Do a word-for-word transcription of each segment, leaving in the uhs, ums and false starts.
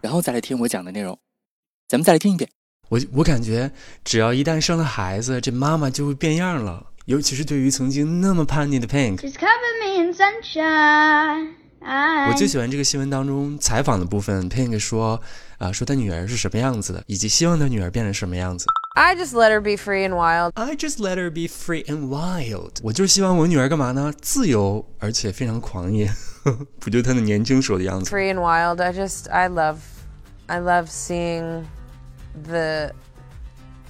然后再来听我讲的内容。咱们再来听一遍。我我感觉只要一旦生了孩子，这妈妈就会变样了，尤其是对于曾经那么叛逆的 Pink。 She's covered me in sunshine. 我最喜欢这个新闻当中采访的部分， Pink 说啊、呃，说她女儿是什么样子的，以及希望她女儿变成什么样子。I just let her be free and wild. I just let her be free and wild. 我就是希望我女儿干嘛呢？自由，而且非常狂野，不就她的年轻时候的样子。Free and wild. I just I love I love seeing the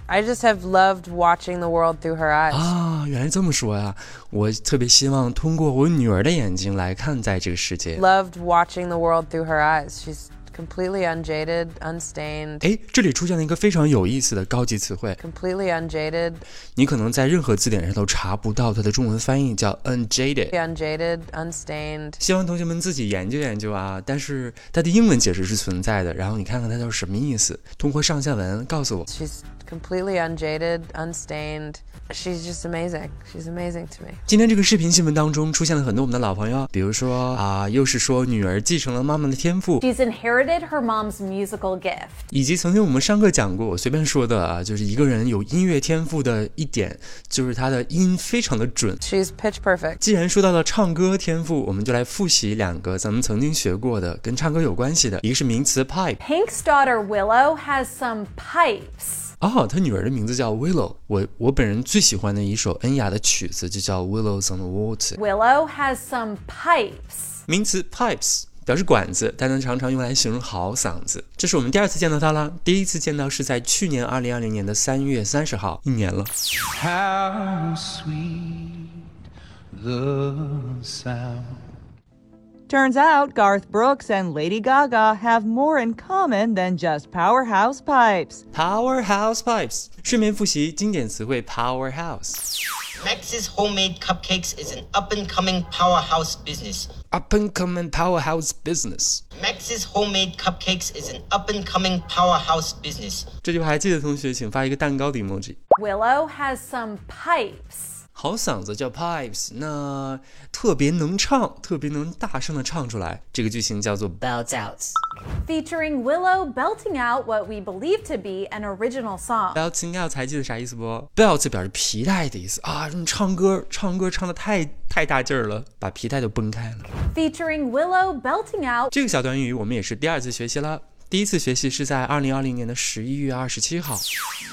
I just have loved watching the world through her eyes. 啊，原来这么说呀！我特别希望通过我女儿的眼睛来看待这个世界。Loved watching the world through her eyes. She's completely unjaded, unstained. 哎，这里出现了一个非常有意思的高级词汇 ，completely unjaded。你可能在任何字典上都查不到它的中文翻译，叫 unjaded。unjaded, unstained。希望同学们自己研究研究啊，但是它的英文解释是存在的，然后你看看它叫什么意思，通过上下文告诉我。She's completely unjaded, unstained. She's just amazing. She's amazing to me. 今天这个视频新闻当中出现了很多我们的老朋友，比如说啊，又是说女儿继承了妈妈的天赋。She's inherited.Her mom's musical gift. 以及曾经我们上课讲过，我随便说的啊，就是一个人有音乐天赋的一点，就是他的音非常的准。She's pitch perfect. 既然说到了唱歌天赋，我们就来复习两个咱们曾经学过的跟唱歌有关系的，一个是名词 pipe。Pink's daughter Willow has some pipes.哦，她女儿的名字叫 Willow。 我, 我本人最喜欢的一首恩雅的曲子就叫 Willows on the Water。 Willow has some pipes. 名词 pipes表示管子，但能常常用来形容好嗓子。这是我们第二次见到他了，第一次见到是在去年二零二零年的三月三十号，一年了。 How sweet the sound. Turns out Garth Brooks and Lady Gaga have more in common than just powerhouse pipes. Powerhouse pipes. 顺便复习经典词汇 powerhouse. Max's homemade cupcakes is an up-and-coming powerhouse business. Up-and-coming powerhouse business. Max's homemade cupcakes is an up-and-coming powerhouse business. 这句话还记得同学请发一个蛋糕的 emoji. Willow has some pipes.好嗓子叫 pipes， 那特别能唱，特别能大声的唱出来，这个句型叫做 belts out， featuring Willow belting out what we believe to be an original song。 belting out 还记得啥意思不？ belt 表示皮带的意思啊，你唱歌唱歌唱得太太大劲儿了，把皮带都崩开了。 featuring Willow belting out， 这个小短语我们也是第二次学习了，第一次学习是在二零二零年的十一月二十七号。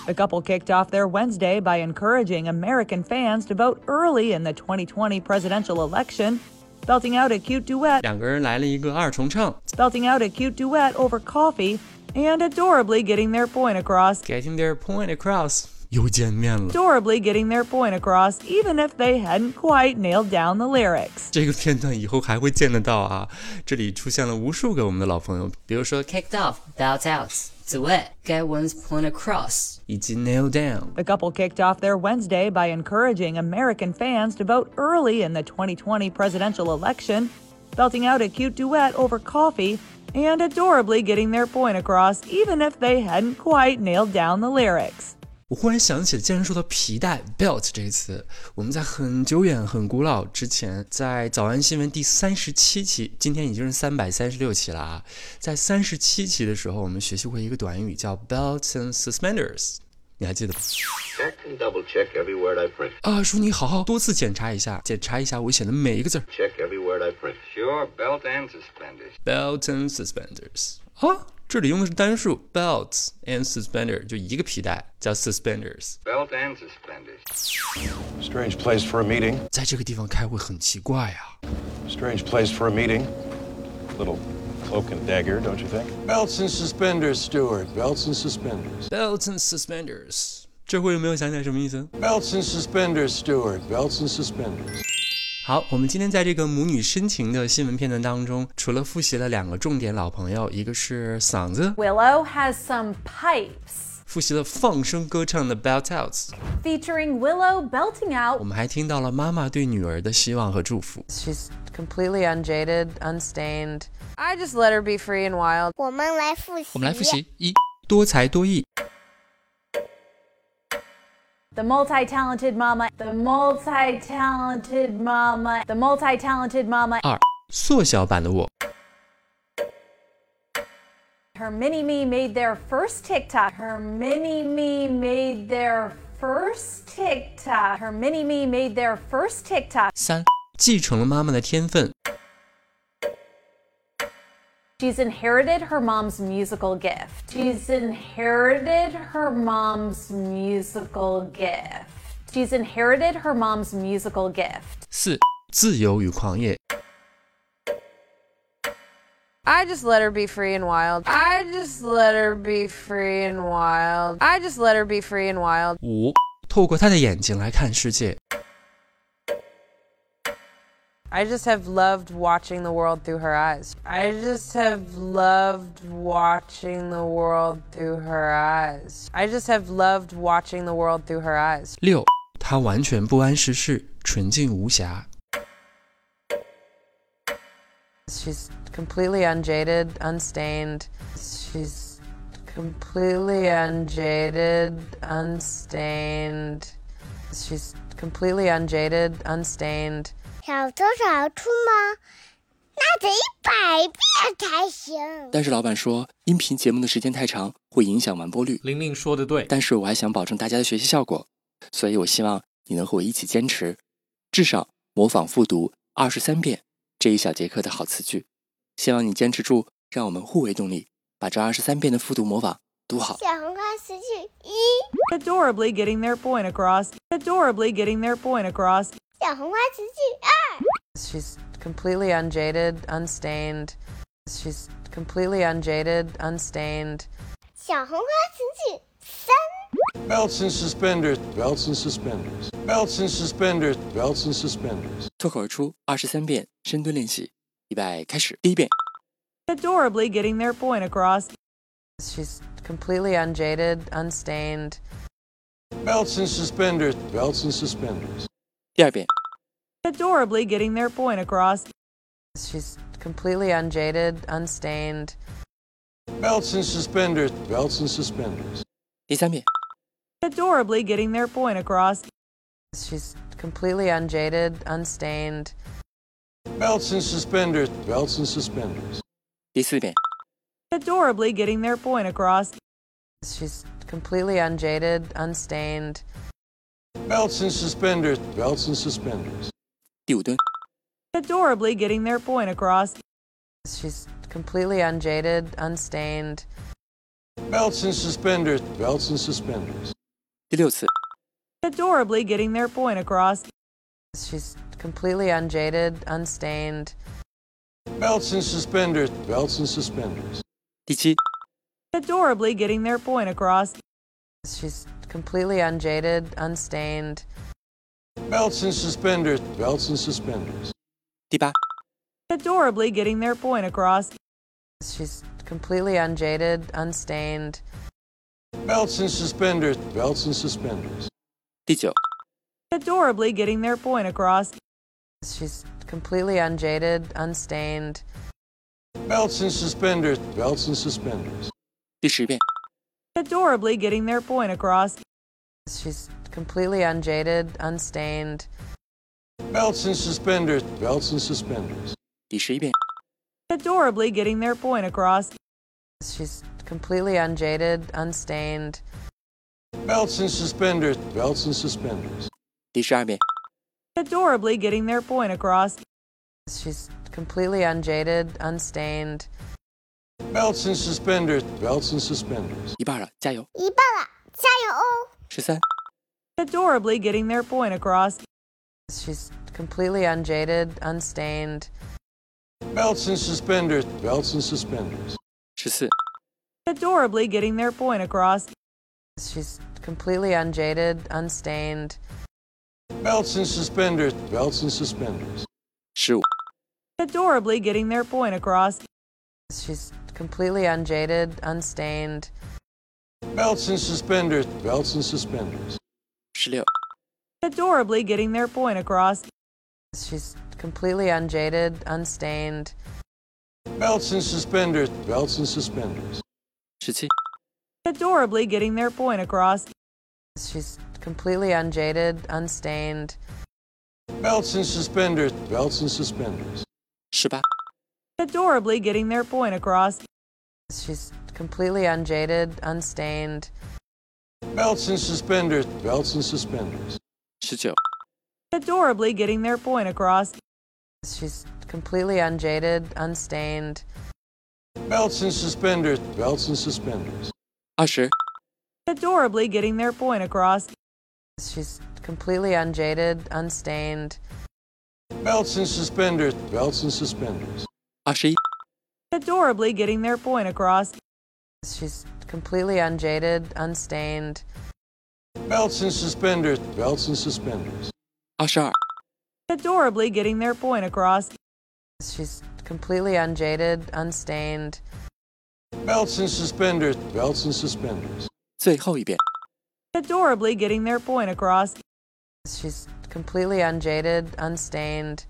The couple kicked off their Wednesday by encouraging American fans to vote early in the twenty twenty presidential election, belting out a cute duet. 两个人来了一个二重唱。Belting out a cute duet over coffee and adorably getting their point across. Getting their point across.又见面了。Adorably getting their point across, even if they hadn't quite nailed down the lyrics. 这个片段以后还会见得到啊！这里出现了无数个我们的老朋友，比如说 kicked off, belt out, duet, get one's point across, 以及 nail down. The couple kicked off their Wednesday by encouraging American fans to vote early in the twenty twenty presidential election, belting out a cute duet over coffee.And adorably getting their point across, even if they hadn't quite nailed down the lyrics.我忽然想起了，既然说到皮带 belt 这个词，我们在很久远很古老之前，在早安新闻第三十七期，今天已经是三百三十六期了啊，在三十七期的时候我们学习过一个短语叫 belts and suspenders， 你还记得吗？ Check and double check every word I print. 啊，叔你好好多次检查一下，检查一下我写的每一个字。 Check every word I print. Sure, belt and suspenders. Belt and suspenders. 啊，这里用的是单数 belts and suspender， 就一个皮带叫 suspenders。 Belt and suspenders. Strange place for a meeting. 在这个地方开会很奇怪啊。 Strange place for a meeting. Little cloak and dagger, don't you think? Belts and suspenders, Stuart. Belts and suspenders. Belts and suspenders. 这会有没有想起来什么意思？ Belts and suspenders, Stuart. Belts and suspenders. 好，我们今天在这个母女深情的新闻片段当中，除了复习了两个重点老朋友，一个是嗓子 Willow has some pipes， 复习了放声歌唱的 belt outs featuring Willow belting out， 我们还听到了妈妈对女儿的希望和祝福。 She's completely unjaded, unstained, I just let her be free and wild。 我们来复习我们来复习一，多才多艺。The multi-talented mama, the multi-talented mama, the multi-talented mama. 二，缩小版的我。Her mini-me made their first TikTok. Her mini-me made their first TikTok. Her mini-me made their first TikTok. 三，继承了妈妈的天分。She's inherited her mom's musical gift. She's inherited her mom's musical gift. She's inherited her mom's musical gift. 四，自由与狂野。I just let her be free and wild. I just let her be free and wild. I just let her be free and wild. 五，透过她的眼睛来看世界。I just have loved watching the world through her eyes. I just have loved watching the world through her eyes. I just have loved watching the world through her eyes. 六，她完全不谙世事，纯净无瑕。She's completely unjaded, unstained. She's completely unjaded, unstained. She's completely unjaded, unstained.少多少出吗？那得一百遍才行。但是老板说，音频节目的时间太长，会影响完播率。玲玲说的对，但是我还想保证大家的学习效果，所以我希望你能和我一起坚持，至少模仿复读二十三遍这一小节课的好词句。希望你坚持住，让我们互为动力，把这二十三遍的复读模仿读好。小红花词句一 ，adorably getting their point across, adorably getting their point across。小红花词句二 She's completely unjaded, unstained. She's completely unjaded, unstained. 小红花词句三 Belts and suspenders, belts and suspenders, belts and suspenders, belts and suspenders. 脱口而出二十三遍深蹲练习，预备开始。第一遍 Adorably getting their point across. She's completely unjaded, unstained. Belts and suspenders, belts and suspenders.第二遍 Adorably getting their point across. She's completely unjaded, unstained. Belts and suspenders, belts and suspenders. 第三遍 Adorably getting their point across. She's completely unjaded, unstained. Belts and suspenders, belts and suspenders. 第四遍 Adorably getting their point across. She's completely unjaded, unstained.Belts and suspenders, belts and suspenders. 第五蹲 Adorably getting their point across. She's completely unjaded, unstained. Belts and suspenders, belts and suspenders. 第六次 Adorably getting their point across. She's completely unjaded, unstained. Belts and suspenders, belts and suspenders. 第七 Adorably getting their point across. She's completely unjaded, unstained. Belts and suspenders, belts and suspenders. 第八 Adorably getting their point across. She's completely unjaded, unstained. Belts and suspenders, belts and suspenders. 第九 Adorably getting their point across. She's completely unjaded, unstained. Belts and suspenders, belts and suspenders. 第十遍Adorably getting their point across. She's completely unjaded, unstained. Belts and suspenders, belts and suspenders. 第十一遍 Adorably getting their point across. She's completely unjaded, unstained. Belts and suspenders, belts and suspenders. 第十二遍 Adorably getting their point across. She's completely unjaded, unstained.Belts and suspenders, belts and suspenders. 一半了，加油！一半了，加油哦！十三 Adorably getting their point across. She's completely unjaded, unstained. Belts and suspenders, belts and suspenders. 十四 Adorably getting their point across. She's completely unjaded, unstained. Belts and suspenders. Belts and suspenders. Shoot. Adorably getting their point across. She's completely unjaded, unstained. Belts and suspenders. Belts and suspenders. sixteen. Adorably getting their point across. She's completely unjaded, unstained. Belts and suspenders. Belts and suspenders. seventeen. Adorably getting their point across. She's completely unjaded, unstained. Belts and suspenders. Belts and suspenders. eighteen. Adorably getting their point across. She's completely unjaded, unstained. Belts and suspenders. Belts and suspenders. nineteen. Adorably getting their point across. She's completely unjaded, unstained. Belts and suspenders. Belts and suspenders. twenty. Adorably getting their point across. She's completely unjaded, unstained. Belts and suspenders. Belts and suspenders. twenty-one. Adorably getting their point across. She's completely unjaded, unstained. Belts and suspenders. Belts and suspenders. twenty-two. Adorably getting their point across. She's completely unjaded, unstained. Belts and suspenders. Belts and suspenders. 最后一遍. Adorably getting their point across. She's completely unjaded, unstained.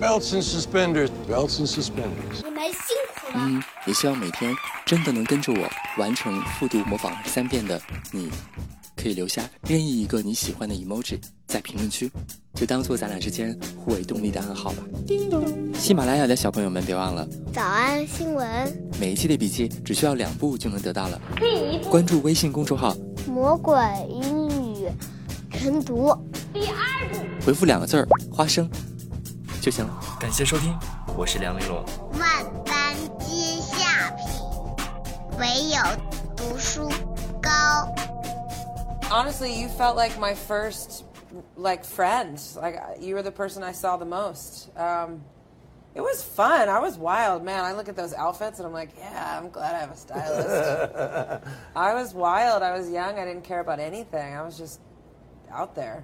Belts and suspenders. Belts and suspenders. 你们辛苦了。嗯，也希望每天真的能跟着我完成复读模仿三遍的你，可以留下任意一个你喜欢的 emoji 在评论区，就当做咱俩之间互为动力的暗号吧。叮咚！喜马拉雅的小朋友们别忘了早安新闻，每一期的笔记只需要两步就能得到了。第一步，关注微信公众号魔鬼英语晨读。第二步，回复两个字儿花生就行了。感谢收听，我是梁丽罗。万般皆下品，唯有读书高。Honestly, you felt like my first, like, friend. Like, you were the person I saw the most. Um, it was fun. I was wild, man. I look at those outfits and I'm like, yeah, I'm glad I have a stylist. I was wild. I was young. I didn't care about anything. I was just out there.